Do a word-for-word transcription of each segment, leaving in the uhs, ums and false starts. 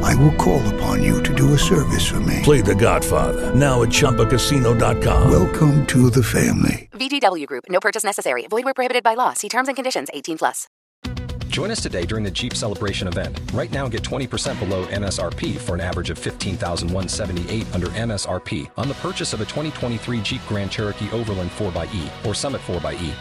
I will call upon you to do a service for me. Play The Godfather, now at Chumba Casino dot com. Welcome to the family. V G W Group. No purchase necessary. Void where prohibited by law. See terms and conditions. eighteen plus. Join us today during the Jeep Celebration event. Right now, get twenty percent below M S R P for an average of fifteen thousand one hundred seventy-eight dollars under M S R P on the purchase of a twenty twenty-three Jeep Grand Cherokee Overland four by E or Summit four by E.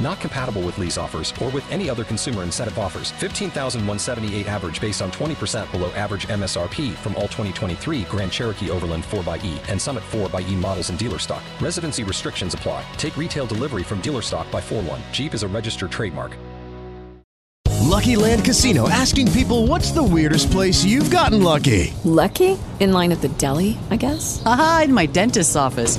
Not compatible with lease offers or with any other consumer incentive offers. fifteen thousand one hundred seventy-eight average based on twenty percent below average M S R P from all twenty twenty-three Grand Cherokee Overland four by E and Summit four by E models in dealer stock. Residency restrictions apply. Take retail delivery from dealer stock by four one. Jeep is a registered trademark. Lucky Land Casino, asking people, what's the weirdest place you've gotten lucky? Lucky? In line at the deli, I guess? Aha, in my dentist's office.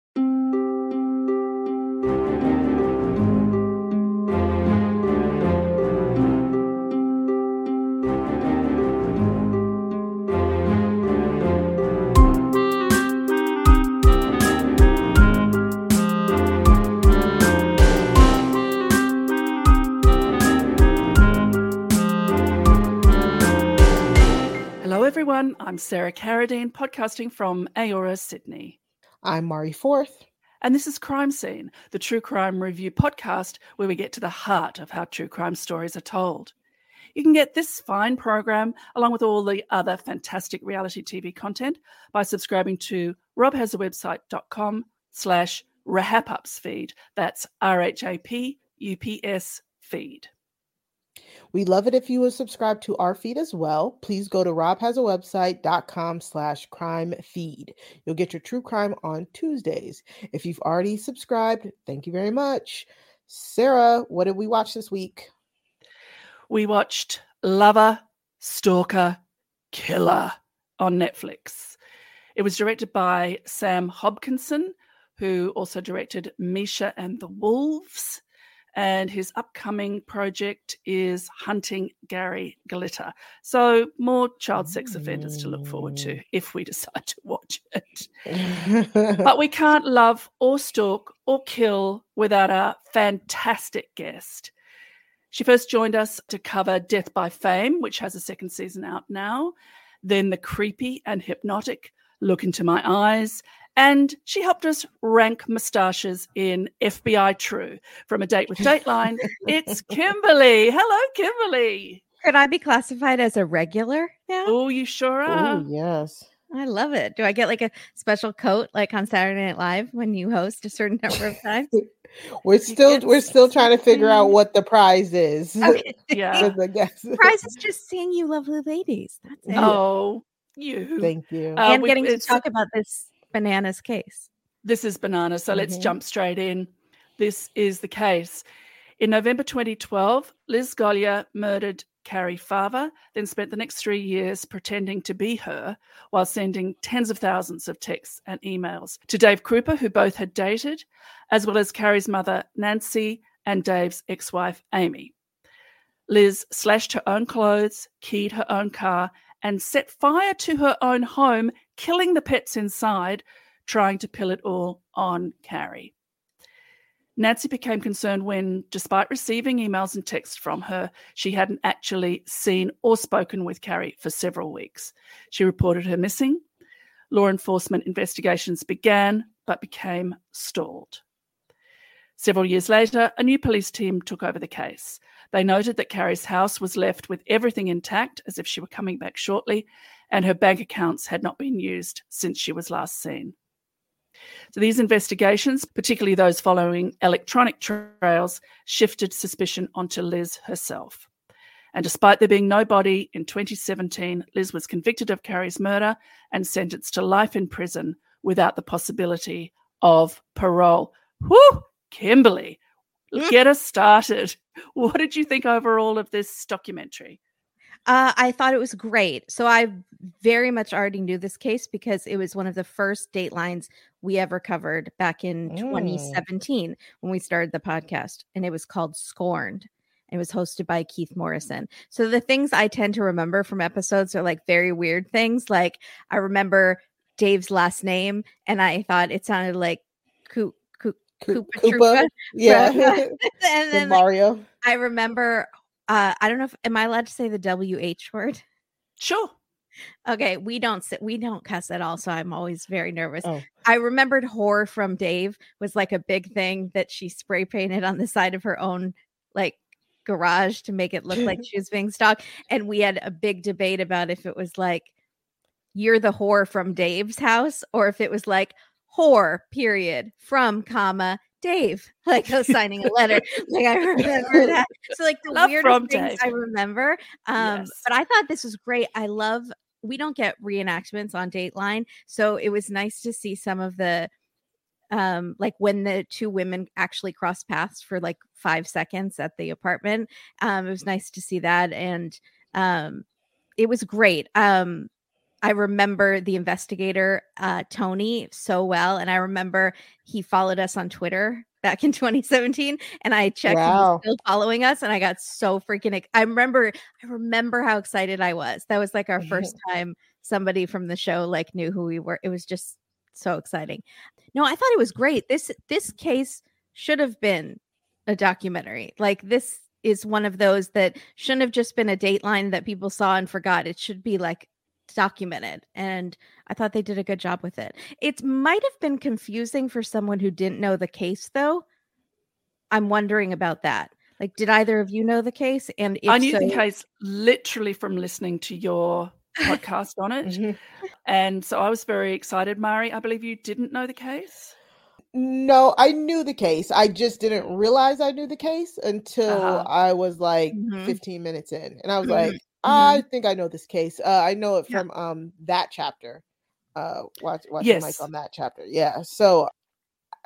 I'm Sarah Carradine, podcasting from Aora, Sydney. I'm Mari Forth. And this is Crime Scene, the true crime review podcast where we get to the heart of how true crime stories are told. You can get this fine program along with all the other fantastic reality T V content by subscribing to rob has a website dot com slash RHAPUPS feed. That's R H A P U P S feed. We love it if you would subscribe to our feed as well. Please go to rob has a website dot com slash crime feed. You'll get your true crime on Tuesdays. If you've already subscribed, thank you very much. Sarah, what did we watch this week? We watched Lover, Stalker, Killer on Netflix. It was directed by Sam Hobkinson, who also directed Misha and the Wolves. And his upcoming project is Hunting Gary Glitter. So more child sex offenders to look forward to if we decide to watch it. But we can't love or stalk or kill without our fantastic guest. She first joined us to cover Death by Fame, which has a second season out now, then the creepy and hypnotic Look Into My Eyes, and she helped us rank moustaches in F B I True. From A Date with Dateline, it's Kimberly. Hello, Kimberly. Could I be classified as a regular now? Oh, you sure are. Ooh, yes. I love it. Do I get like a special coat like on Saturday Night Live when you host a certain number of times? We're still we're still trying to figure out what the prize is. Okay. Yeah. The prize is just seeing you lovely ladies. That's it. Oh, you. Thank you. Uh, and we, getting to talk about this Bananas case. This is Bananas, so mm-hmm. let's jump straight in. This is the case. In November twenty twelve, Liz Golyar murdered Cari Farver, then spent the next three years pretending to be her while sending tens of thousands of texts and emails to Dave Kruper, who both had dated, as well as Carrie's mother, Nancy, and Dave's ex-wife, Amy. Liz slashed her own clothes, keyed her own car, and set fire to her own home, killing the pets inside, trying to pin it all on Cari. Nancy became concerned when, despite receiving emails and texts from her, she hadn't actually seen or spoken with Cari for several weeks. She reported her missing. Law enforcement investigations began but became stalled. Several years later, a new police team took over the case. They noted that Carrie's house was left with everything intact, as if she were coming back shortly, and her bank accounts had not been used since she was last seen. So these investigations, particularly those following electronic trails, shifted suspicion onto Liz herself. And despite there being no body, in twenty seventeen, Liz was convicted of Carrie's murder and sentenced to life in prison without the possibility of parole. Woo! Kimberly, get us started. What did you think overall of this documentary? Uh, I thought it was great. So I very much already knew this case because it was one of the first Datelines we ever covered back in mm. twenty seventeen when we started the podcast, and it was called Scorned. It was hosted by Keith Morrison. So the things I tend to remember from episodes are like very weird things. Like I remember Dave's last name, and I thought it sounded like Coop. Koopa Troopa, yeah, and then Mario. Like, I remember. Uh, I don't know if am I allowed to say the W H word? Sure. Okay, we don't we don't cuss at all, so I'm always very nervous. Oh. I remembered "whore" from Dave was like a big thing that she spray painted on the side of her own like garage to make it look like she was being stalked, and we had a big debate about if it was like "you're the whore from Dave's house" or if it was like whore, period, from, comma, Dave, like I was signing a letter. Like I remember that. So like the weirdest things Dave. I remember. Um, yes. But I thought this was great. I love, we don't get reenactments on Dateline. So it was nice to see some of the, um, like when the two women actually crossed paths for like five seconds at the apartment. Um, it was nice to see that. And um, it was great. Um, I remember the investigator, uh, Tony, so well. And I remember he followed us on Twitter back in twenty seventeen. And I checked, wow. He was still following us. And I got so freaking, ex- I remember, I remember how excited I was. That was like our first time somebody from the show like knew who we were. It was just so exciting. No, I thought it was great. This, this case should have been a documentary. Like this is one of those that shouldn't have just been a Dateline that people saw and forgot. It should be like documented, and I thought they did a good job with it. It might have been confusing for someone who didn't know the case, though. I'm wondering about that. Like, did either of you know the case? And if I knew so- the case literally from listening to your podcast on it, mm-hmm. and so I was very excited. Mari, I believe you didn't know the case. No, I knew the case. I just didn't realize I knew the case until uh-huh. I was like mm-hmm. fifteen minutes in, and I was mm-hmm. like. Mm-hmm. I think I know this case. Uh, I know it from yeah. um that chapter. Uh, watch, watch yes. Mike on that chapter. Yeah. So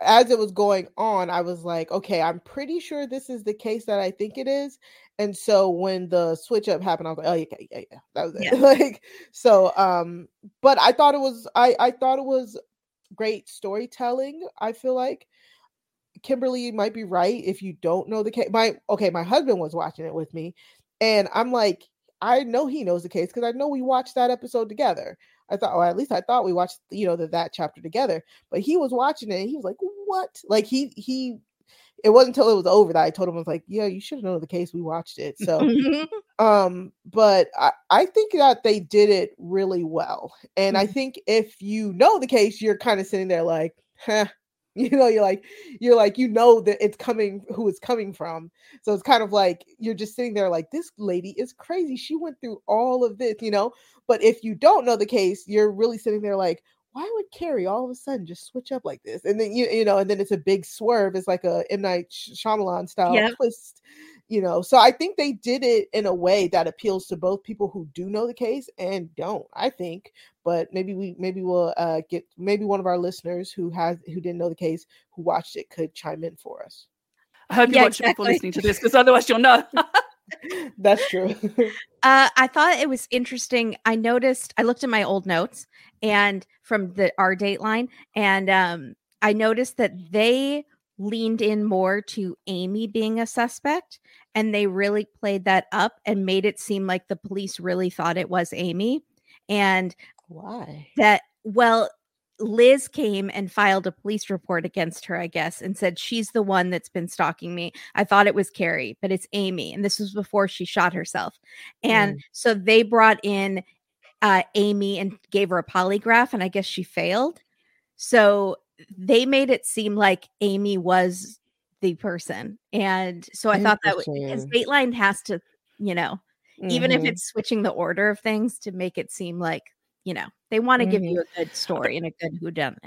as it was going on, I was like, okay, I'm pretty sure this is the case that I think it is. And so when the switch up happened, I was like, oh, yeah, yeah, yeah, that was it. Yeah. like so. Um, but I thought it was. I I thought it was great storytelling. I feel like. Kimberly might be right if you don't know the case. My okay, my husband was watching it with me, and I'm like. I know he knows the case because I know we watched that episode together. I thought, or at least I thought we watched, you know, the, that chapter together, but he was watching it and he was like, what? Like he, he, it wasn't until it was over that I told him, I was like, yeah, you should have known the case. We watched it. So, um, but I, I think that they did it really well. And I think if you know the case, you're kind of sitting there like, huh. You know, you're like, you're like, you know that it's coming, who it's coming from. So it's kind of like, you're just sitting there like, this lady is crazy. She went through all of this, you know? But if you don't know the case, you're really sitting there like, why would Cari all of a sudden just switch up like this? And then, you you know, and then it's a big swerve. It's like a M. Night Shyamalan style yeah. twist, you know? So I think they did it in a way that appeals to both people who do know the case and don't, I think. But maybe we, maybe we'll uh, get, maybe one of our listeners who has, who didn't know the case, who watched it could chime in for us. I hope you yeah, watch exactly. it before listening to this, because otherwise you'll know. That's true. uh, I thought it was interesting. I noticed, I looked at my old notes and from the our Dateline, and um, I noticed that they leaned in more to Amy being a suspect, and they really played that up and made it seem like the police really thought it was Amy. And why? That, well, Liz came and filed a police report against her, I guess, and said, she's the one that's been stalking me. I thought it was Cari, but it's Amy. And this was before she shot herself. And mm. so they brought in uh, Amy and gave her a polygraph, and I guess she failed. So they made it seem like Amy was the person. And so I thought that was, because Dateline has to, you know, mm-hmm. even if it's switching the order of things to make it seem like, you know, they want to give you a good story and a good whodunit.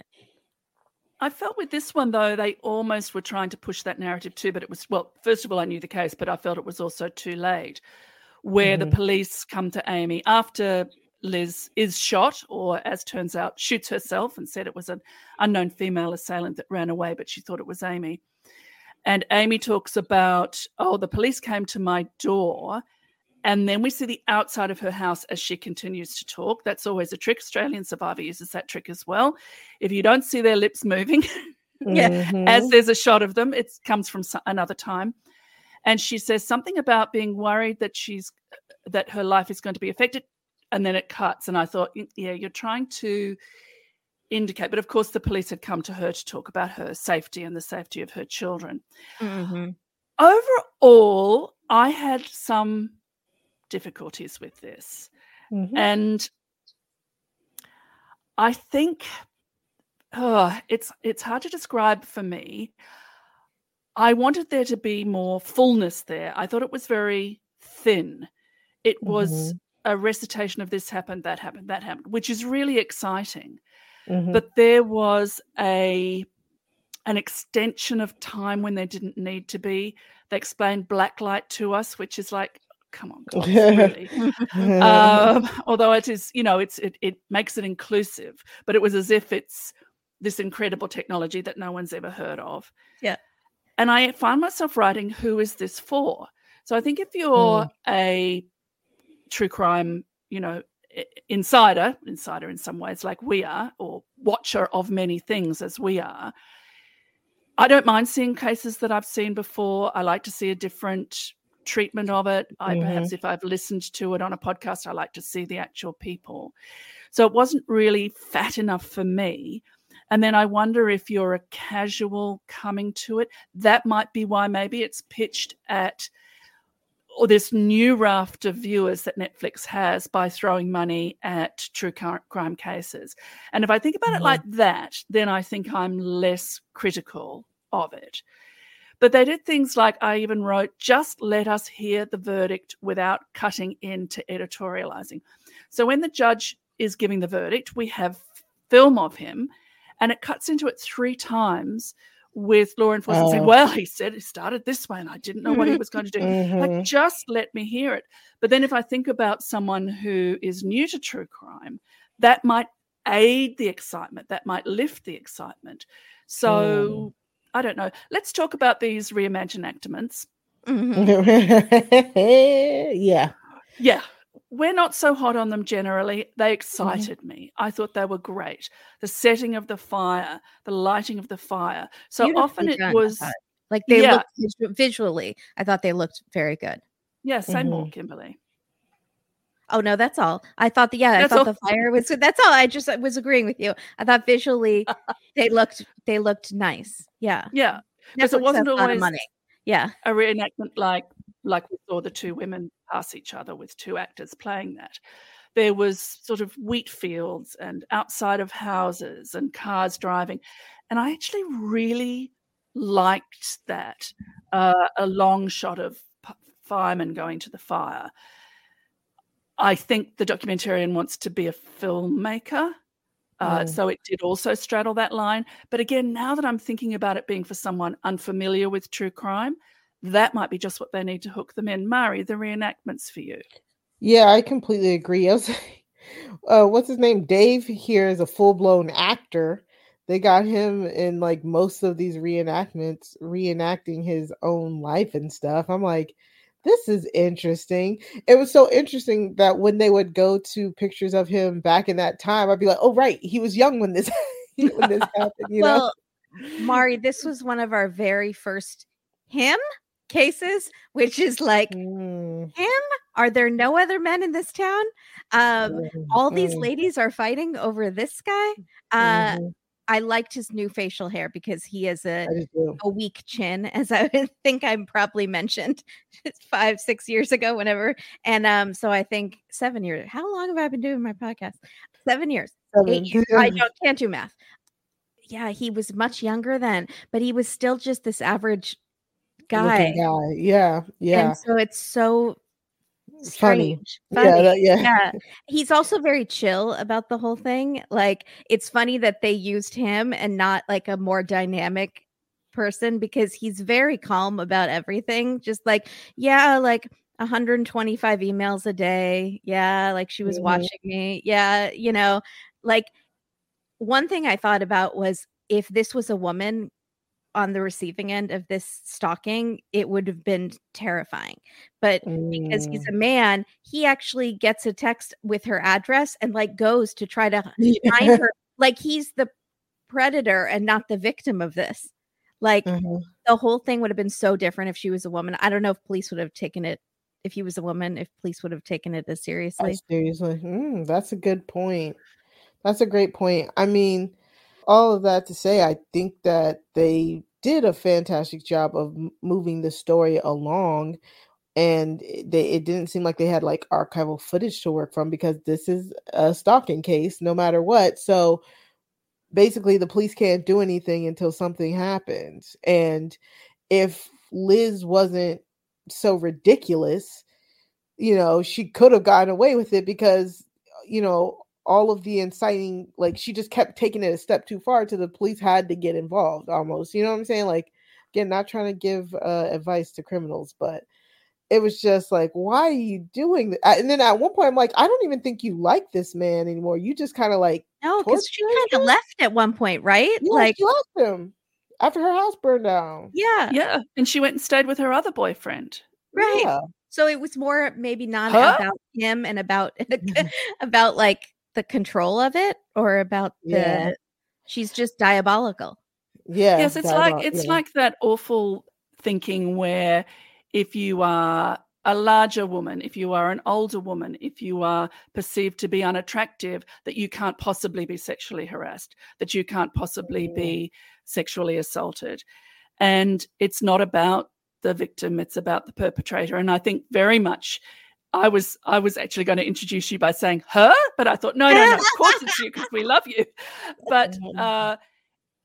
I felt with this one, though, they almost were trying to push that narrative too, but it was, well, first of all, I knew the case, but I felt it was also too late, where mm-hmm. the police come to Amy after Liz is shot, or as turns out, shoots herself, and said it was an unknown female assailant that ran away, but she thought it was Amy. And Amy talks about, oh, the police came to my door. And then we see the outside of her house as she continues to talk. That's always a trick. Australian Survivor uses that trick as well. If you don't see their lips moving, yeah, mm-hmm. as there's a shot of them, it comes from another time. And she says something about being worried that she's that her life is going to be affected, and then it cuts. And I thought, yeah, you're trying to indicate. But, of course, the police had come to her to talk about her safety and the safety of her children. Mm-hmm. Overall, I had some difficulties with this, mm-hmm. and I think oh, it's it's hard to describe for me. I wanted there to be more fullness there. I thought it was very thin. It mm-hmm. was a recitation of this happened, that happened, that happened, which is really exciting. Mm-hmm. But there was a an extension of time when there didn't need to be. They explained blacklight to us, which is like, come on, guys, really. um, although it is, you know, it's it, it makes it inclusive, but it was as if it's this incredible technology that no one's ever heard of. Yeah. And I find myself writing, who is this for? So I think if you're mm. a true crime, you know, insider, insider in some ways like we are, or watcher of many things as we are, I don't mind seeing cases that I've seen before. I like to see a different treatment of it. I mm-hmm. perhaps if I've listened to it on a podcast, I like to see the actual people. So it wasn't really fat enough for me. And then I wonder if you're a casual coming to it, that might be why maybe it's pitched at or this new raft of viewers that Netflix has by throwing money at true crime cases. And if I think about mm-hmm. it like that, then I think I'm less critical of it. But they did things like, I even wrote, just let us hear the verdict without cutting into editorializing. So when the judge is giving the verdict, we have film of him, and it cuts into it three times with law enforcement oh. saying, well, he said he started this way and I didn't know what he was going to do. Mm-hmm. Like, just let me hear it. But then if I think about someone who is new to true crime, that might aid the excitement, that might lift the excitement. So... Mm. I don't know. Let's talk about these reimagined actiments. Mm-hmm. yeah. Yeah. We're not so hot on them generally. They excited mm-hmm. me. I thought they were great. The setting of the fire, the lighting of the fire. So Beautiful often it was. Like they yeah. looked visually. I thought they looked very good. Yeah. Same mm-hmm. more, Kimberly. Oh, no, that's all. I thought that, yeah, that's I thought all. the fire was good. That's all. I just I was agreeing with you. I thought visually they looked, they looked nice. Yeah. Yeah. Because it wasn't always money. Yeah. a reenactment like, like we saw the two women pass each other with two actors playing that. There was sort of wheat fields and outside of houses and cars driving. And I actually really liked that, uh, a long shot of firemen going to the fire. I think the documentarian wants to be a filmmaker, uh, mm. so it did also straddle that line. But again, now that I'm thinking about it being for someone unfamiliar with true crime, that might be just what they need to hook them in. Mari, the reenactments for you. Yeah, I completely agree. I was, uh, what's his name? Dave here is a full-blown actor. They got him in like most of these reenactments, reenacting his own life and stuff. I'm like, this is interesting. It was so interesting that when they would go to pictures of him back in that time, I'd be like, oh, right. He was young when this, when this happened. You well, know? Mari, this was one of our very first him cases, which is like mm. him. Are there no other men in this town? Um, mm-hmm. All these ladies are fighting over this guy. Uh, mm-hmm. I liked his new facial hair because he has a, a weak chin, as I think I probably mentioned five, six years ago, whenever. And um, so I think seven years. How long have I been doing my podcast? Seven years. Seven. Eight years. I don't, can't do math. Yeah, he was much younger then, but he was still just this average guy. guy. Yeah, yeah. And so it's so strange. funny, funny. Yeah, that, yeah. yeah. He's also very chill about the whole thing. Like, it's funny that they used him and not like a more dynamic person, because he's very calm about everything. Just like, yeah, like one hundred twenty-five emails a day. Yeah, like she was mm-hmm. watching me. Yeah, you know, like one thing I thought about was if this was a woman on the receiving end of this stalking, it would have been terrifying. But mm. because he's a man, he actually gets a text with her address and like goes to try to find her. Like, he's the predator and not the victim of this. Like mm-hmm. the whole thing would have been so different if she was a woman. I don't know if police would have taken it. If he was a woman, if police would have taken it as seriously. Oh, seriously. Mm, that's a good point. That's a great point. I mean, all of that to say, I think that they did a fantastic job of moving the story along, and they, it didn't seem like they had like archival footage to work from, because this is a stalking case no matter what. So basically the police can't do anything until something happens. And if Liz wasn't so ridiculous, you know, she could have gotten away with it, because, you know, all of the inciting, like, she just kept taking it a step too far to the police had to get involved almost. You know what I'm saying? Like, again, not trying to give uh, advice to criminals, but it was just like, why are you doing that? And then at one point I'm like, I don't even think you like this man anymore. You just kind of like, no, because she kind of left at one point, right? Yeah, like, she left him after her house burned down. Yeah. Yeah. And she went and stayed with her other boyfriend. Right. Yeah. So it was more maybe not huh? about him and about, about like, the control of it, or about the yeah. she's just diabolical. Yeah. Yes, it's diabol- like it's yeah. like that awful thinking where if you are a larger woman, if you are an older woman, if you are perceived to be unattractive, that you can't possibly be sexually harassed, that you can't possibly mm. be sexually assaulted. And it's not about the victim, it's about the perpetrator. And I think very much I was I was actually going to introduce you by saying her, but I thought, no, no, no, of course it's you, because we love you. But uh,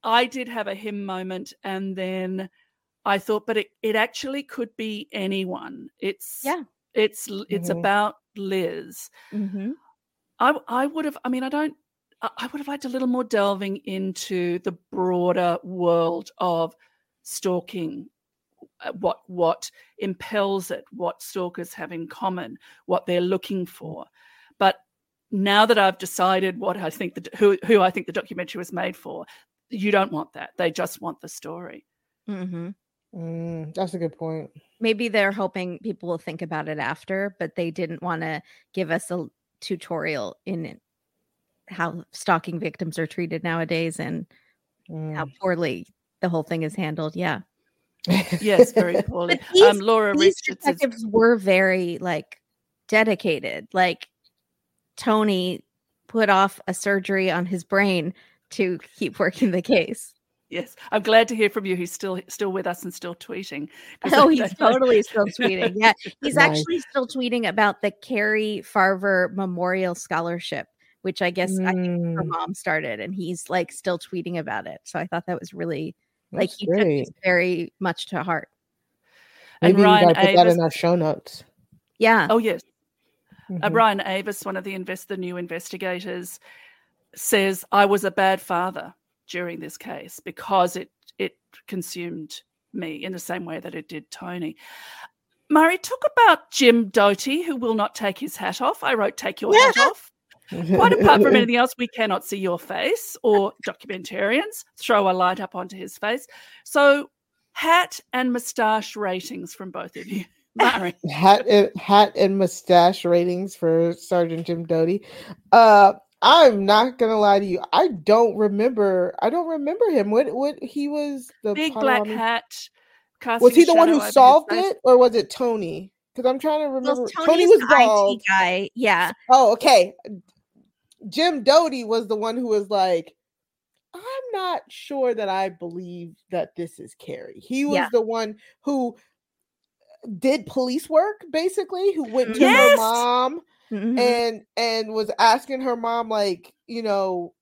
I did have a him moment, and then I thought, but it, it actually could be anyone. It's yeah. it's it's mm-hmm. about Liz. Mm-hmm. I I would have, I mean, I don't, I would have liked a little more delving into the broader world of stalking. What what impels it, what stalkers have in common, what they're looking for. But now that I've decided what I think the who who I think the documentary was made for, you don't want that. They just want the story. Mm-hmm. Mm, that's a good point. Maybe they're hoping people will think about it after, but they didn't want to give us a tutorial in how stalking victims are treated nowadays and mm. how poorly the whole thing is handled. Yeah. Yes, very poorly. These, um, Laura these Richards detectives is... were very like dedicated. Like, Tony put off a surgery on his brain to keep working the case. Yes, I'm glad to hear from you. He's still still with us and still tweeting. Oh, he's that... totally still tweeting. Yeah, he's nice. Actually still tweeting about the Cari Farver Memorial Scholarship, which I guess mm. I think her mom started, and he's like still tweeting about it. So I thought that was really. Like, he took this very much to heart. Maybe we gotta put that in our show notes. Yeah. Oh, yes. Mm-hmm. Uh, Ryan Avis, one of the invest the new investigators, says, I was a bad father during this case because it it consumed me in the same way that it did Tony. Murray, talk about Jim Doty, who will not take his hat off. I wrote, take your yeah. hat off. Quite apart from anything else, we cannot see your face, or documentarians throw a light up onto his face. So hat and moustache ratings from both of you. Sorry. Hat and, hat and mustache ratings for Sergeant Jim Doty. Uh, I'm not gonna lie to you. I don't remember. I don't remember him. What? What? He was the big black hat. Was he the one who solved it, or was it Tony? Because I'm trying to remember. Well, Tony was the I T guy. Yeah. Oh, okay. Jim Doty was the one who was like, I'm not sure that I believe that this is Cari. He was yeah. the one who did police work, basically, who went to yes! her mom mm-hmm. and and was asking her mom, like, you know,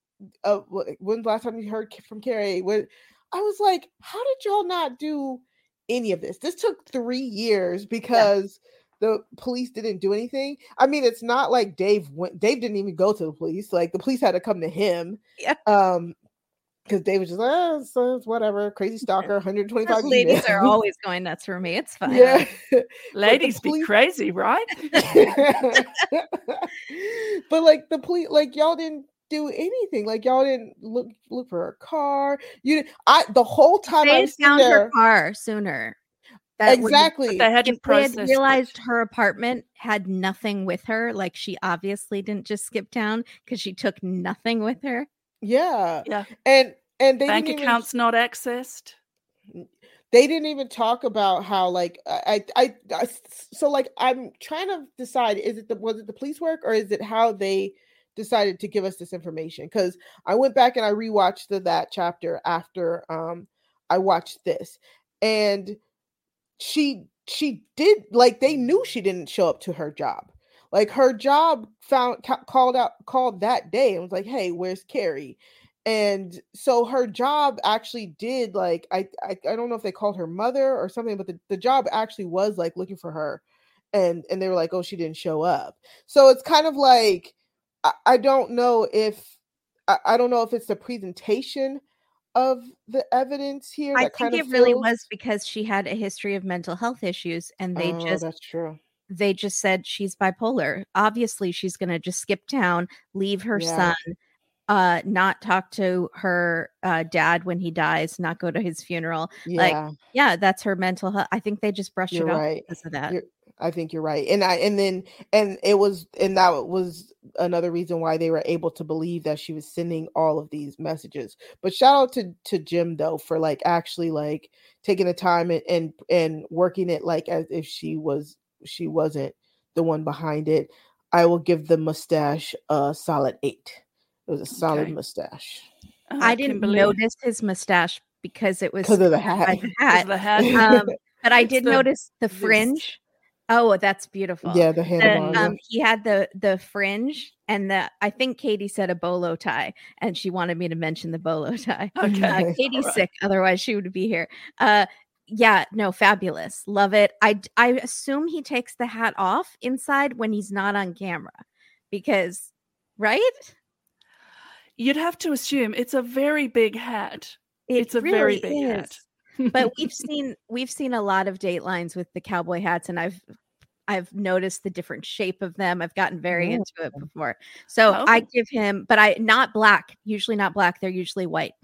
uh, when's the last time you heard from Cari? When, I was like, how did y'all not do any of this? This took three years because yeah. the police didn't do anything. I mean, it's not like Dave went, Dave didn't even go to the police. Like, the police had to come to him. Yeah. Um, because Dave was just like, oh, so whatever, crazy stalker, one hundred twenty-five. Ladies minutes. Are always going nuts for me. It's fine. Yeah. Ladies police... be crazy, right? But like the police, like y'all didn't do anything. Like y'all didn't look look for her car. You, I the whole time they I was found there, her car sooner. That exactly. Would, they hadn't if processed. They had realized her apartment had nothing with her. Like, she obviously didn't just skip town because she took nothing with her. Yeah. Yeah. And and they bank didn't accounts even, not accessed. They didn't even talk about how, like, I, I I so like I'm trying to decide, is it the was it the police work, or is it how they decided to give us this information? Because I went back and I rewatched the, that chapter after um I watched this, and she she did, like, they knew she didn't show up to her job. Like, her job found ca- called out called that day and was like, "Hey, where's Cari?" And so her job actually did, like, I I, I don't know if they called her mother or something, but the, the job actually was like looking for her, and and they were like, "Oh, she didn't show up." So it's kind of like, I, I don't know if I, I don't know if it's the presentation of the evidence here. I that think kind it of really feels... was because she had a history of mental health issues, and they oh, just that's true. They just said she's bipolar. Obviously, she's going to just skip town, leave her yeah. son, uh, not talk to her uh, dad when he dies, not go to his funeral. Yeah. Like, yeah, that's her mental health. I think they just brushed you're it off right. because of that. You're, I think you're right. And I, and then, and it was, and that was another reason why they were able to believe that she was sending all of these messages. But shout out to, to Jim though, for like actually like taking the time and, and, and working it like as if she was, she wasn't the one behind it. I will give the mustache a solid eight. It was a solid okay. mustache. Oh, I didn't Kimberly. notice his mustache because it was because of the hat. By the hat. The hat. Um, but I did the, notice the fringe. Oh, that's beautiful. Yeah, the handlebar. Um, he had the the fringe and the. I think Katie said a bolo tie, and she wanted me to mention the bolo tie. Okay, uh, Katie's right. sick. Otherwise, she would be here. Uh, Yeah, no, fabulous. Love it. I, I assume he takes the hat off inside when he's not on camera because, right? You'd have to assume it's a very big hat. It it's a really very big is. hat. But we've seen we've seen a lot of Datelines with the cowboy hats, and I've I've noticed the different shape of them. I've gotten very oh. into it before. So oh. I give him, but I not black, usually not black. They're usually white.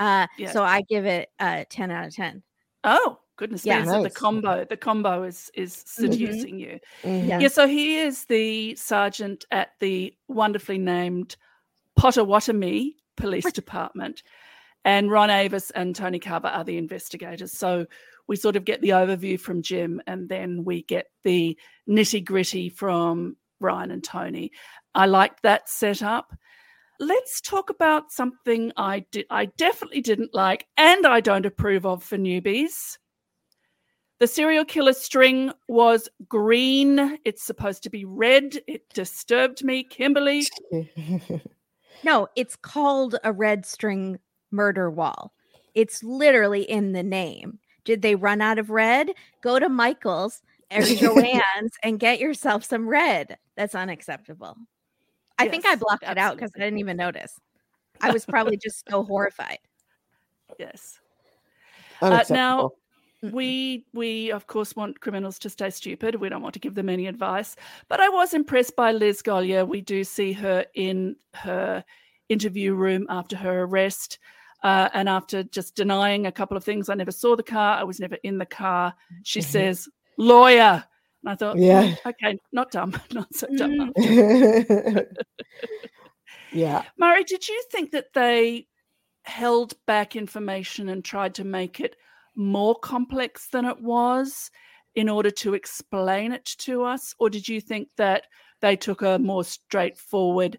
Uh, yes. So I give it a ten out of ten. Oh, goodness. Yeah, nice. The combo, the combo is is seducing mm-hmm. you. Mm-hmm. Yeah. yeah, so he is the sergeant at the wonderfully named Pottawatomie Police Department, and Ron Avis and Tony Carver are the investigators. So we sort of get the overview from Jim, and then we get the nitty-gritty from Ryan and Tony. I liked that setup. Let's talk about something I did, I definitely didn't like and I don't approve of for newbies. The serial killer string was green. It's supposed to be red. It disturbed me, Kimberly. No, it's called a red string murder wall. It's literally in the name. Did they run out of red? Go to Michael's or Joann's and get yourself some red. That's unacceptable. I yes, think I blocked absolutely. it out because I didn't even notice. I was probably just so horrified. Yes. Uh, now, we, we of course, want criminals to stay stupid. We don't want to give them any advice. But I was impressed by Liz Golyar. We do see her in her interview room after her arrest uh, and after just denying a couple of things. I never saw the car. I was never in the car. She mm-hmm. says, lawyer. And I thought, yeah, okay, not dumb, not so dumb. Yeah. Murray, did you think that they held back information and tried to make it more complex than it was in order to explain it to us? Or did you think that they took a more straightforward,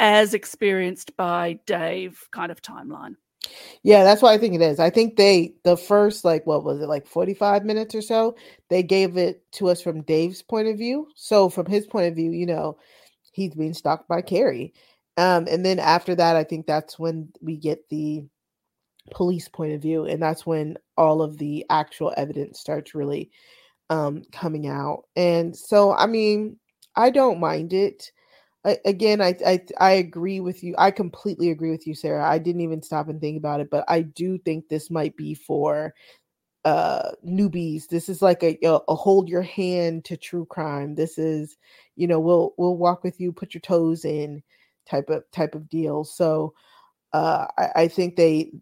as experienced by Dave, kind of timeline? Yeah, that's what I think it is. I think they, the first, like, what was it, like forty-five minutes or so, they gave it to us from Dave's point of view. So from his point of view, you know, he's being stalked by Cari. Um, and then after that, I think that's when we get the police point of view. And that's when all of the actual evidence starts really um, coming out. And so, I mean, I don't mind it. I, again, I, I I agree with you. I completely agree with you, Sarah. I didn't even stop and think about it, but I do think this might be for uh, newbies. This is like a, a hold your hand to true crime. This is, you know, we'll we'll walk with you, put your toes in type of type of deal. So uh, I, I think they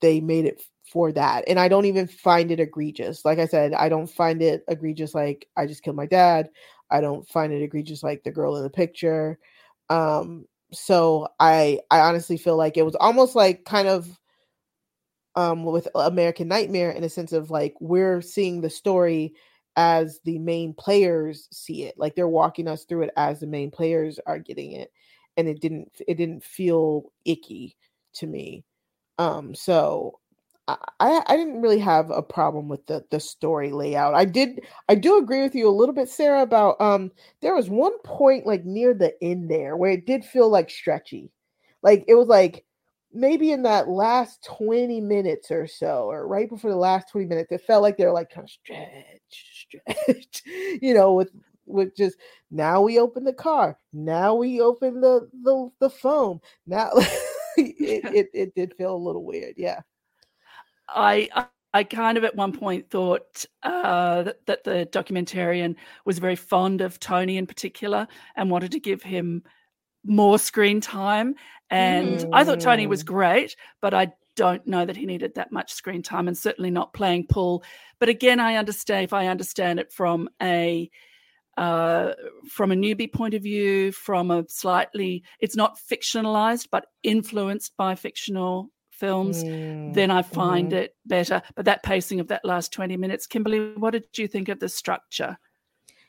they made it for that, and I don't even find it egregious. Like I said, I don't find it egregious. Like, I just killed my dad. I don't find it egregious like the girl in the picture. Um, so I I honestly feel like it was almost like kind of um, with American Nightmare, in a sense of like, we're seeing the story as the main players see it. Like, they're walking us through it as the main players are getting it. And it didn't it didn't feel icky to me. Um, so I, I didn't really have a problem with the, the story layout. I did. I do agree with you a little bit, Sarah, about um, there was one point like near the end there where it did feel like stretchy. Like, it was like maybe in that last twenty minutes or so, or right before the last twenty minutes, it felt like they were like kind of stretch, stretch, you know, with, with just, now we open the car. Now we open the, the, the phone. Now it, it, it did feel a little weird. Yeah. I I kind of at one point thought uh, that, that the documentarian was very fond of Tony in particular and wanted to give him more screen time. And mm. I thought Tony was great, but I don't know that he needed that much screen time, and certainly not playing pool. But again, I understand if I understand it from a uh, from a newbie point of view, from a slightly, it's not fictionalized, but influenced by fictional films, mm, then I find mm. it better. But that pacing of that last twenty minutes, Kimberly, what did you think of the structure?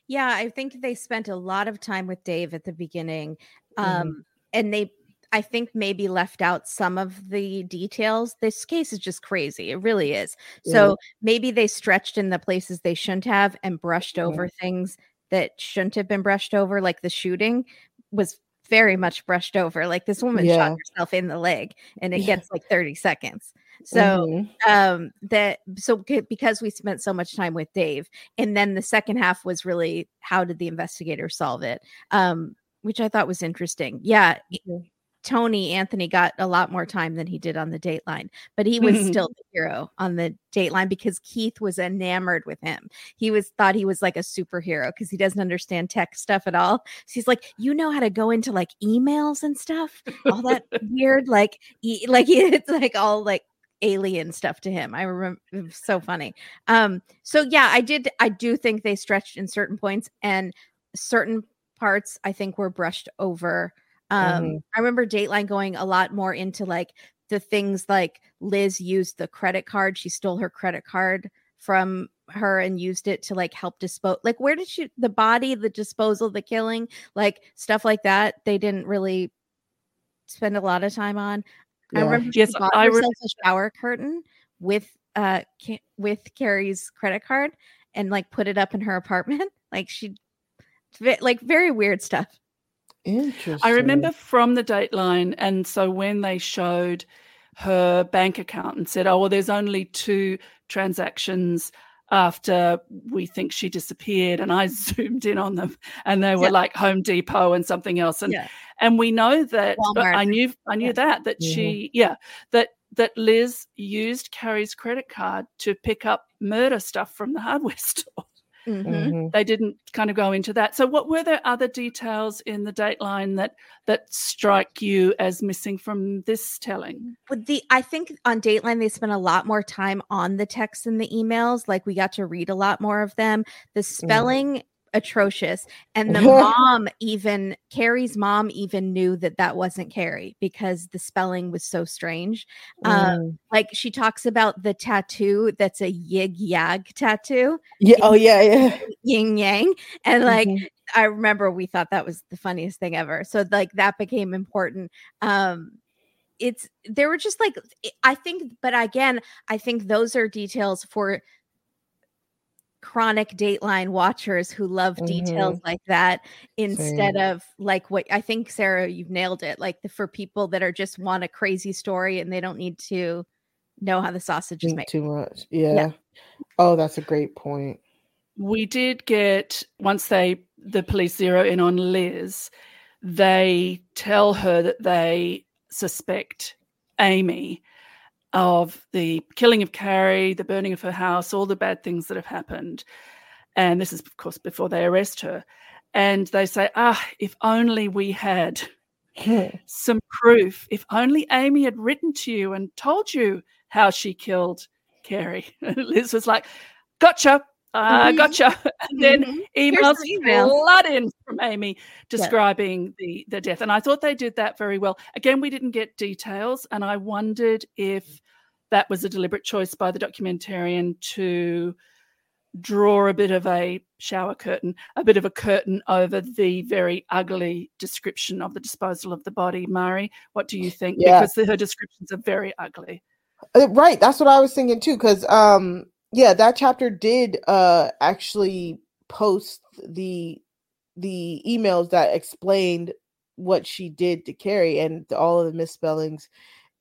Yeah, I think they spent a lot of time with Dave at the beginning. Um, mm. And they, I think, maybe left out some of the details. This case is just crazy. It really is. Yeah. So maybe they stretched in the places they shouldn't have and brushed over yeah. things that shouldn't have been brushed over, like the shooting was very much brushed over. Like, this woman yeah. shot herself in the leg, and it yeah. gets like thirty seconds. So mm-hmm. um, that so because we spent so much time with Dave, and then the second half was really, how did the investigator solve it? Um, which I thought was interesting. Yeah, mm-hmm. Tony Anthony got a lot more time than he did on the Dateline, but he was still the hero on the Dateline because Keith was enamored with him. He was thought he was like a superhero because he doesn't understand tech stuff at all. So he's like, you know how to go into like emails and stuff, all that weird, like, e- like it's like all like alien stuff to him. I remember it was so funny. Um, so yeah, I did. I do think they stretched in certain points, and certain parts I think were brushed over. Um, mm-hmm. I remember Dateline going a lot more into like the things like Liz used the credit card. She stole her credit card from her and used it to like help dispose. Like, where did she, the body, the disposal, the killing, like stuff like that. They didn't really spend a lot of time on. Yeah. I remember yes, she bought I herself re- a shower curtain with, uh, ca- with Cari's credit card and like put it up in her apartment. Like she, like very weird stuff. Interesting. I remember from the Dateline, and so when they showed her bank account and said, oh, well, there's only two transactions after we think she disappeared, and I zoomed in on them, and they were yeah. like Home Depot and something else. And yeah. and we know that Walmart. I knew I knew yeah. that that mm-hmm. she yeah, that that Liz used Cari's credit card to pick up murder stuff from the hardware store. Mm-hmm. Mm-hmm. They didn't kind of go into that. So what were there other details in the Dateline that that strike you as missing from this telling? With the, I think on Dateline they spent a lot more time on the texts and the emails. Like we got to read a lot more of them. The spelling, mm. atrocious. And the mom even, Carrie's mom even knew that that wasn't Cari because the spelling was so strange. Mm. Um, like she talks about the tattoo that's a yig yag tattoo. Yeah. Oh yeah. Yeah. Yin yang. And like, mm-hmm. I remember we thought that was the funniest thing ever. So like that became important. Um, it's, there were just like, I think, but again, I think those are details for chronic Dateline watchers who love mm-hmm. details like that instead Same. Of like what I think, Sarah, you've nailed it. Like the, for people that are just want a crazy story and they don't need to know how the sausage is made. Too much. Yeah. yeah. Oh, that's a great point. We did get, once they, the police zero in on Liz, they tell her that they suspect Amy of the killing of Cari, the burning of her house, all the bad things that have happened. And this is, of course, before they arrest her. And they say, ah, if only we had some proof. If only Amy had written to you and told you how she killed Cari. Liz was like, gotcha, uh, mm-hmm. gotcha. And then mm-hmm. emails, emails flooding from Amy describing yeah. the, the death. And I thought they did that very well. Again, we didn't get details, and I wondered if that was a deliberate choice by the documentarian to draw a bit of a shower curtain, a bit of a curtain over the very ugly description of the disposal of the body. Mari, what do you think? Yeah. Because the, her descriptions are very ugly. Right. That's what I was thinking too. Because, um, yeah, that chapter did uh, actually post the the emails that explained what she did to Cari and all of the misspellings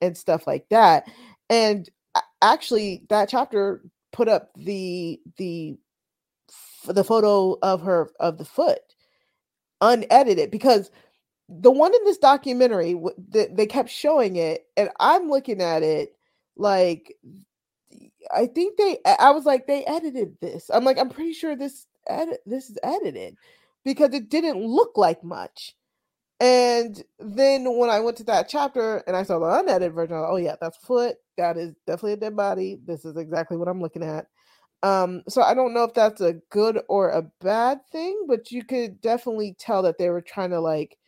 and stuff like that. And actually, that chapter put up the the the photo of her of the foot, unedited, because the one in this documentary they kept showing it, and I'm looking at it like I think they. I was like they edited this. I'm like I'm pretty sure this edit this is edited because it didn't look like much. And then when I went to that chapter and I saw the unedited version, I was like, oh yeah, that's foot. That is definitely a dead body. This is exactly what I'm looking at. Um, so I don't know if that's a good or a bad thing, but you could definitely tell that they were trying to like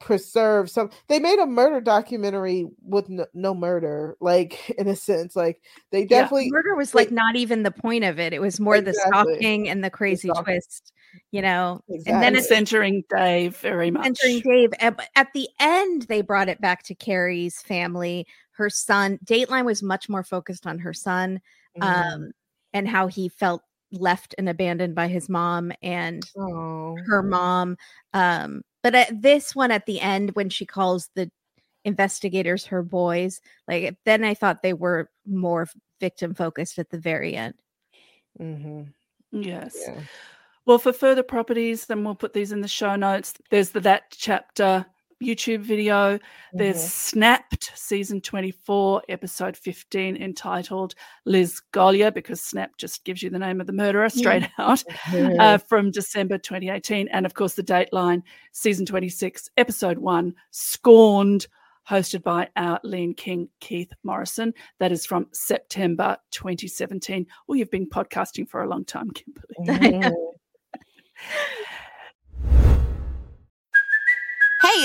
preserve some. They made a murder documentary with no, no murder, like in a sense, like they definitely yeah, murder was like, like not even the point of it. It was more exactly. the stalking and the crazy the twist, you know. Exactly. And then it's censoring Dave very much. Censoring Dave. At, at the end, they brought it back to Carrie's family. Her son, Dateline was much more focused on her son mm-hmm. um, and how he felt left and abandoned by his mom and Aww. Her mom. Um, but at this one at the end, when she calls the investigators her boys, like then I thought they were more victim focused at the very end. Mm-hmm. Yes. Yeah. Well, for further properties, then we'll put these in the show notes. There's the that chapter YouTube video. There's mm-hmm. Snapped season twenty-four episode fifteen entitled Liz Golyar, because Snapped just gives you the name of the murderer straight mm-hmm. out mm-hmm. Uh, from December twenty eighteen, and of course the Dateline season twenty-six episode one Scorned, hosted by our Lean King Keith Morrison. That is from September twenty seventeen. Well, you've been podcasting for a long time, Kimberly. Mm-hmm. Hey,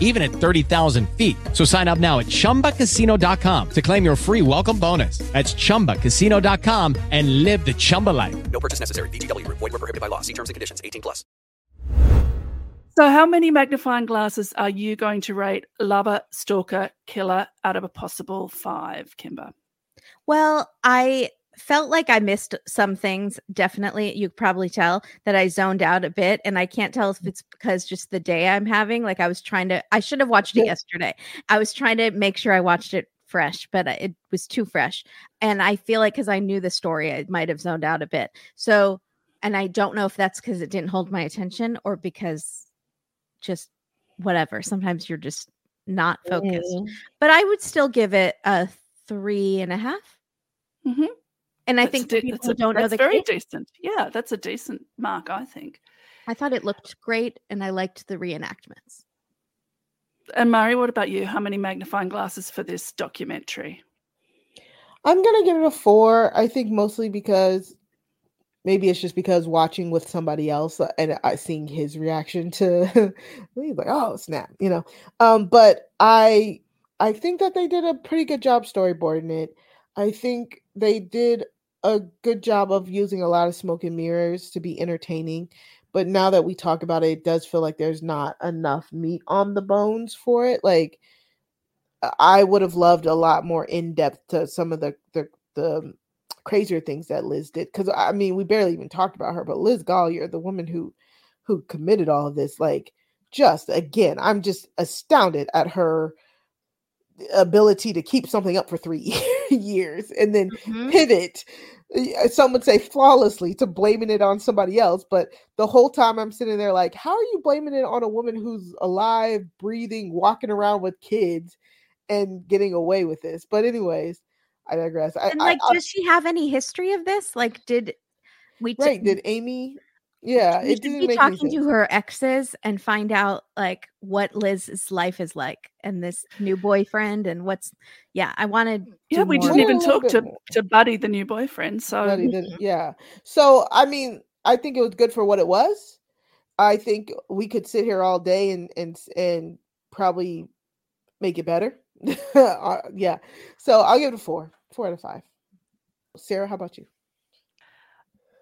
even at thirty thousand feet. So sign up now at chumba casino dot com to claim your free welcome bonus. That's chumba casino dot com and live the Chumba life. No purchase necessary. V G W Group. Void where prohibited by law. See terms and conditions. eighteen plus. So how many magnifying glasses are you going to rate Lover, Stalker, Killer out of a possible five, Kimber? Well, I felt like I missed some things. Definitely. You could probably tell that I zoned out a bit, and I can't tell if it's because just the day I'm having, like I was trying to, I should have watched it yesterday. I was trying to make sure I watched it fresh, but it was too fresh. And I feel like, cause I knew the story, I might've zoned out a bit. So, and I don't know if that's cause it didn't hold my attention or because just whatever, sometimes you're just not focused, mm. but I would still give it a three and a half. Mm-hmm. And I that's think de- people a, don't know the very case. Decent. Yeah, that's a decent mark, I think. I thought it looked great, and I liked the reenactments. And Mari, what about you? How many magnifying glasses for this documentary? I'm going to give it a four. I think mostly because maybe it's just because watching with somebody else and I seeing his reaction to he's like, oh, snap, you know. Um, but I I think that they did a pretty good job storyboarding it. I think they did a good job of using a lot of smoke and mirrors to be entertaining. But now that we talk about it, it does feel like there's not enough meat on the bones for it. Like, I would have loved a lot more in-depth to some of the, the, the crazier things that Liz did. Because, I mean, we barely even talked about her. But Liz Golyar, the woman who who committed all of this, like, just, again, I'm just astounded at her ability to keep something up for three years and then mm-hmm. pivot, some would say flawlessly, to blaming it on somebody else. But the whole time I'm sitting there like, how are you blaming it on a woman who's alive, breathing, walking around with kids and getting away with this? But anyways, I digress. And I, like, I, does I, she have any history of this? Like, did we t- right did Amy yeah we it didn't be make talking to her exes and find out like what Liz's life is like and this new boyfriend and what's yeah I wanted yeah we more. didn't even talk to, to Buddy, the new boyfriend. So did, yeah so I mean, I think it was good for what it was. I think we could sit here all day and and and probably make it better. Yeah, so I'll give it a four four out of five. Sarah, how about you?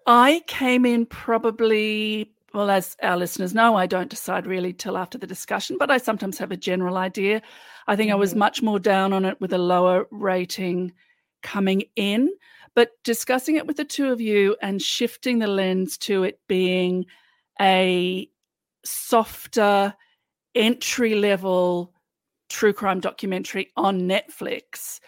I came in probably, well, as our listeners know, I don't decide really till after the discussion, but I sometimes have a general idea. I think mm-hmm. I was much more down on it with a lower rating coming in, but discussing it with the two of you and shifting the lens to it being a softer entry-level true crime documentary on Netflix.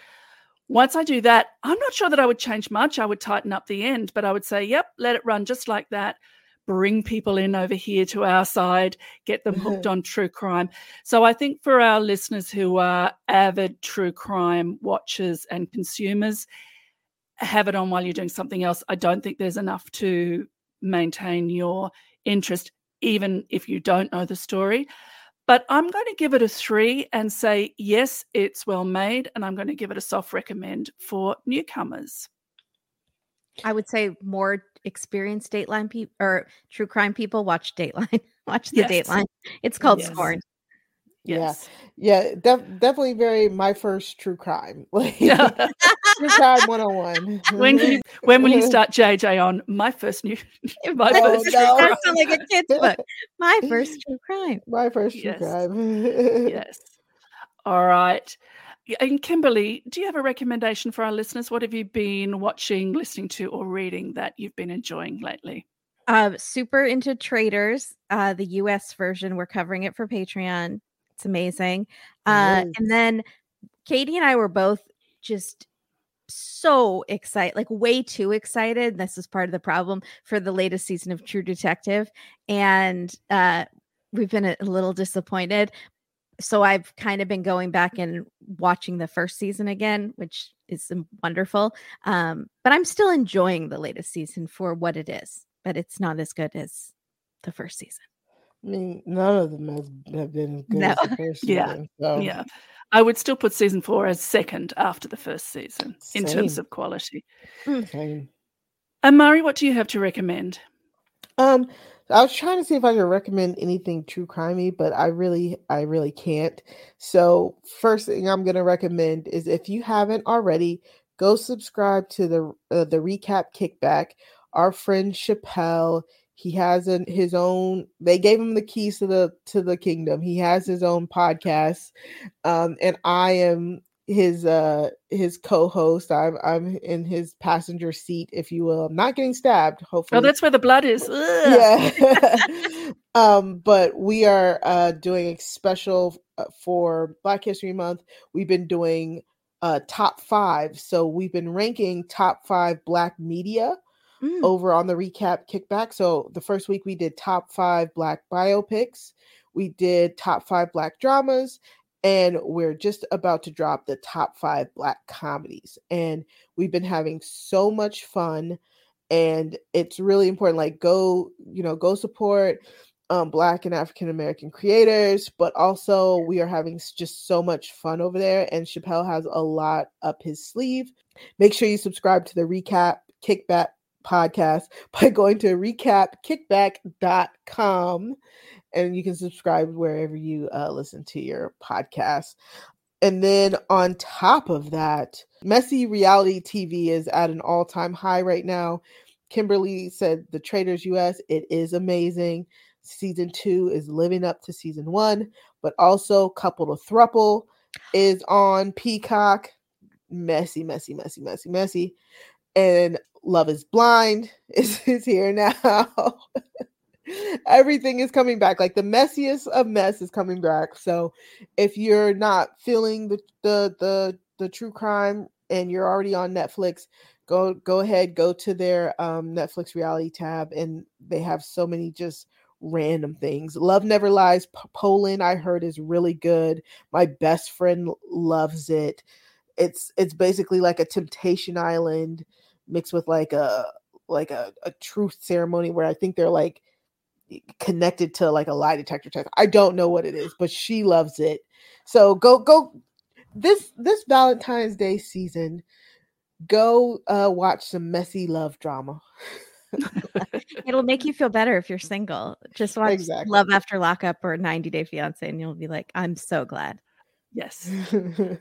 Once I do that, I'm not sure that I would change much. I would tighten up the end, but I would say, yep, let it run just like that. Bring people in over here to our side, get them hooked mm-hmm. on true crime. So I think for our listeners who are avid true crime watchers and consumers, have it on while you're doing something else. I don't think there's enough to maintain your interest, even if you don't know the story. But I'm going to give it a three and say, yes, it's well made, and I'm going to give it a soft recommend for newcomers. I would say more experienced Dateline people or true crime people watch Dateline. Watch the yes. Dateline. It's called yes. Scorned. Yes. Yeah. Yeah. Def- definitely very my first true crime. Like, yeah. True crime one oh one. When can you, when will you start J J on my first new my oh, first no. true crime? Sounds like a kid's book. My first true crime. My first true yes. crime. Yes. All right. And Kimberly, do you have a recommendation for our listeners? What have you been watching, listening to, or reading that you've been enjoying lately? Uh, super into Traitors, uh, the U S version. We're covering it for Patreon. It's amazing. Uh, nice. And then Katie and I were both just so excited, like way too excited. This is part of the problem for the latest season of True Detective. And uh, we've been a little disappointed. So I've kind of been going back and watching the first season again, which is wonderful. Um, but I'm still enjoying the latest season for what it is. But it's not as good as the first season. I mean, none of them have been as good no. as the first yeah. season. So. Yeah. I would still put season four as second after the first season Same. in terms of quality. Same. And Mari, what do you have to recommend? Um, I was trying to see if I could recommend anything true crimey, but I really, I really can't. So first thing I'm going to recommend is, if you haven't already, go subscribe to the uh, the Recap Kickback. Our friend Chappelle, he has an, his own, they gave him the keys to the, to the kingdom. He has his own podcast. Um, and I am his, uh, his co-host. I'm, I'm in his passenger seat, if you will. I'm not getting stabbed, hopefully. Oh, that's where the blood is. Ugh. Yeah. um, but we are, uh, doing a special for Black History Month. We've been doing uh top five. So we've been ranking top five Black media. Mm. Over on the Recap Kickback. So the first week we did top five Black biopics, we did top five Black dramas, and we're just about to drop the top five Black comedies. And we've been having so much fun, and it's really important. Like, go, you know, go support um, Black and African American creators, but also we are having just so much fun over there. And Chappelle has a lot up his sleeve. Make sure you subscribe to the Recap Kickback podcast by going to recap kickback dot com, and you can subscribe wherever you uh, listen to your podcast. And then on top of that, messy reality T V is at an all-time high right now. Kimberly said the Traitors U S, it is amazing. Season two is living up to season one, but also Couple to Thruple is on Peacock. Messy, messy, messy, messy, messy. And Love is Blind is, is here now. Everything is coming back. Like, the messiest of mess is coming back. So if you're not feeling the the the, the true crime and you're already on Netflix, go go ahead, go to their um, Netflix reality tab, and they have so many just random things. Love Never Lies P- Poland, I heard, is really good. My best friend loves it. It's it's basically like a Temptation Island mixed with like a like a, a truth ceremony, where I think they're like connected to like a lie detector test. I don't know what it is, but she loves it. So go go this this Valentine's Day season, go uh, watch some messy love drama. It'll make you feel better if you're single. Just watch exactly. Love After Lockup or ninety day fiance, and you'll be like, I'm so glad. Yes,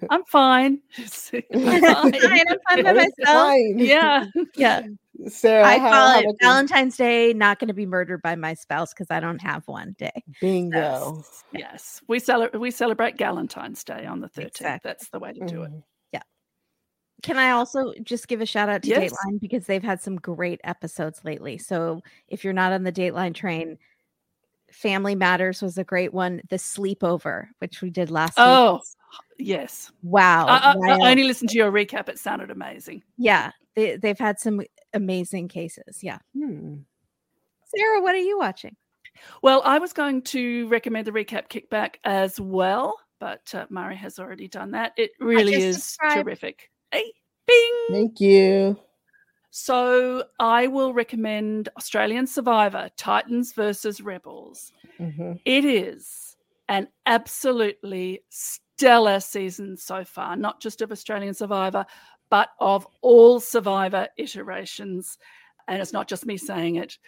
I'm fine. I'm fine. I'm fine by myself. Fine. Yeah, yeah. Sarah, I how, call how it Valentine's Day. Not going to be murdered by my spouse because I don't have one day. Bingo. So, yes, we celebrate. We celebrate Galentine's Day on the thirteenth. Exactly. That's the way to do it. Yeah. Can I also just give a shout out to yes. Dateline, because they've had some great episodes lately. So if you're not on the Dateline train, Family Matters was a great one. The Sleepover, which we did last oh, week. Oh, yes. Wow. I, I, I only listened to your recap. It sounded amazing. Yeah. They, they've had some amazing cases. Yeah. Hmm. Sarah, what are you watching? Well, I was going to recommend the Recap Kickback as well, but uh, Mari has already done that. It really is subscribed. Terrific. Hey, bing. Thank you. So I will recommend Australian Survivor, Titans versus Rebels. Mm-hmm. It is an absolutely stellar season so far, not just of Australian Survivor, but of all Survivor iterations. And it's not just me saying it.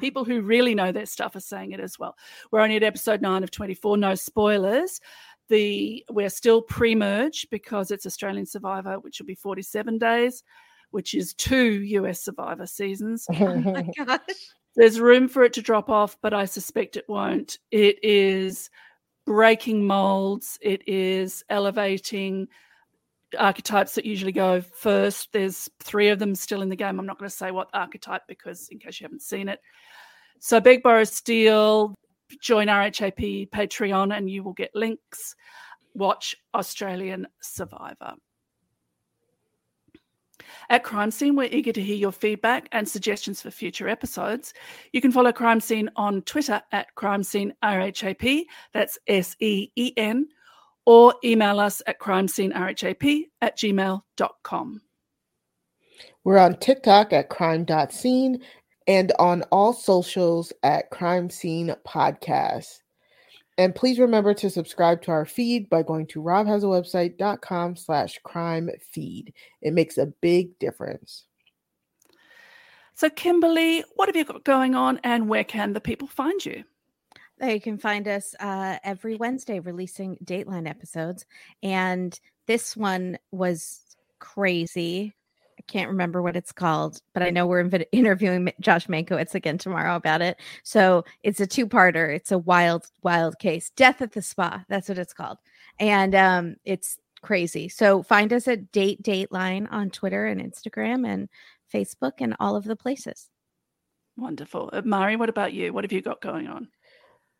People who really know their stuff are saying it as well. We're only at episode nine of twenty-four, no spoilers. The We're still pre-merge because it's Australian Survivor, which will be forty-seven days, which is two U S Survivor seasons. Oh, my gosh. There's room for it to drop off, but I suspect it won't. It is breaking molds. It is elevating archetypes that usually go first. There's three of them still in the game. I'm not going to say what archetype because in case you haven't seen it. So beg, borrow, steal, join R H A P Patreon and you will get links. Watch Australian Survivor. At Crime Scene, we're eager to hear your feedback and suggestions for future episodes. You can follow Crime Scene on Twitter at Crime Scene R H A P, that's S E E N, or email us at crime scene r h a p at gmail dot com. We're on TikTok at crime dot scene and on all socials at Crime Scene Podcast. And please remember to subscribe to our feed by going to rob has a website dot com slash crime feed. It makes a big difference. So, Kimberly, what have you got going on and where can the people find you? You can find us uh, every Wednesday releasing Dateline episodes. And this one was crazy. I can't remember what it's called, but I know we're inv- interviewing Josh Mankiewicz again tomorrow about it. So it's a two-parter. It's a wild, wild case. Death at the Spa. That's what it's called. And um, it's crazy. So find us at Date Dateline on Twitter and Instagram and Facebook and all of the places. Wonderful. Uh, Mari, what about you? What have you got going on?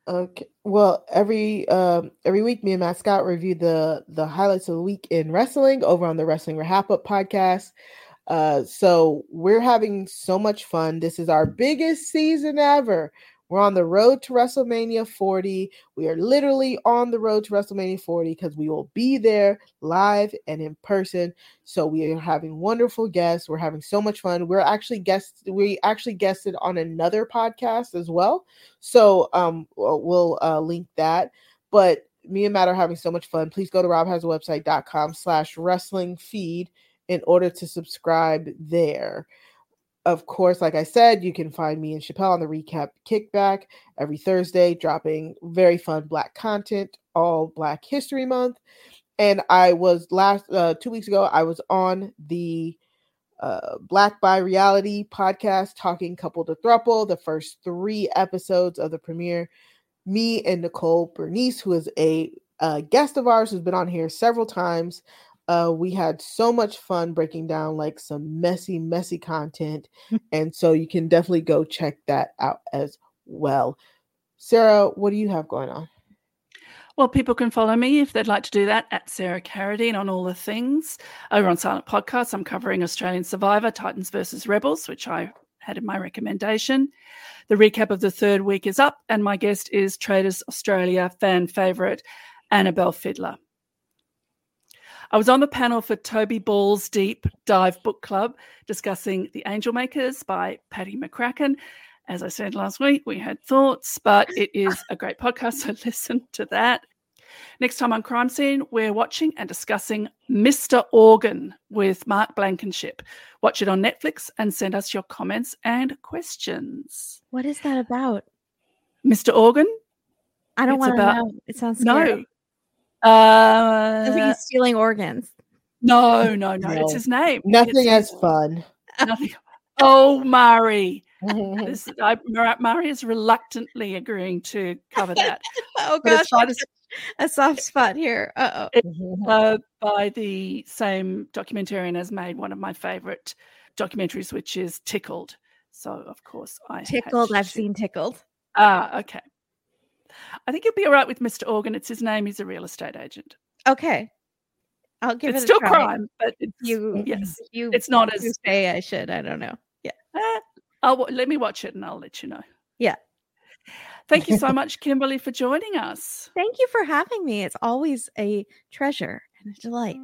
Okay. Well, every um, every week, me and Matt Scott review the the highlights of the week in wrestling over on the Wrestling Wrap Up podcast. Uh, so we're having so much fun. This is our biggest season ever. We're on the road to WrestleMania forty. We are literally on the road to WrestleMania forty because we will be there live and in person. So we are having wonderful guests. We're having so much fun. We're actually guests. We actually guested on another podcast as well. So um, we'll uh, link that. But me and Matt are having so much fun. Please go to rob has a website dot com slash wrestling feed in order to subscribe there. Of course, like I said, you can find me and Chappelle on the Recap Kickback every Thursday, dropping very fun Black content, all Black History Month. And I was last uh, two weeks ago, I was on the uh, Black by Reality podcast talking Couple to Thruple, the first three episodes of the premiere. Me and Nicole Bernice, who is a uh, guest of ours who's been on here several times. Uh, we had so much fun breaking down like some messy, messy content. And so you can definitely go check that out as well. Sarah, what do you have going on? Well, people can follow me if they'd like to do that at Sarah Carradine on all the things. Over on Silent Podcasts, I'm covering Australian Survivor, Titans versus Rebels, which I had in my recommendation. The recap of the third week is up, and my guest is Traitors Australia fan favourite Annabelle Fiddler. I was on the panel for Toby Ball's Deep Dive Book Club discussing The Angel Makers by Patty McCracken. As I said last week, we had thoughts, but it is a great podcast, so listen to that. Next time on Crime Scene, we're watching and discussing Mister Organ with Mark Blankenship. Watch it on Netflix and send us your comments and questions. What is that about? Mister Organ? I don't want to about... know. It sounds scary. No. Uh, I think he's stealing organs. No, no, no. no. It's his name. Nothing as fun. Nothing. Oh, Mari. this, I, Mari is reluctantly agreeing to cover that. oh, gosh. Just, a soft spot here. Uh-oh. It's, uh, by the same documentarian as made one of my favorite documentaries, which is Tickled. So, of course, I Tickled. I've to... seen Tickled. Ah, okay. I think you'll be all right with Mister Organ. It's his name. He's a real estate agent. Okay. I'll give it's it a try. It's still crime, but it's, you, yes, you, it's not as... You say I should. I don't know. Yeah. Uh, I'll, let me watch it and I'll let you know. Yeah. Thank you so much, Kimberly, for joining us. Thank you for having me. It's always a treasure and a delight.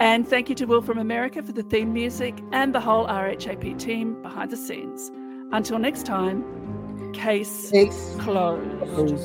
And thank you to Will from America for the theme music and the whole R H A P team behind the scenes. Until next time... Case, Case closed. closed.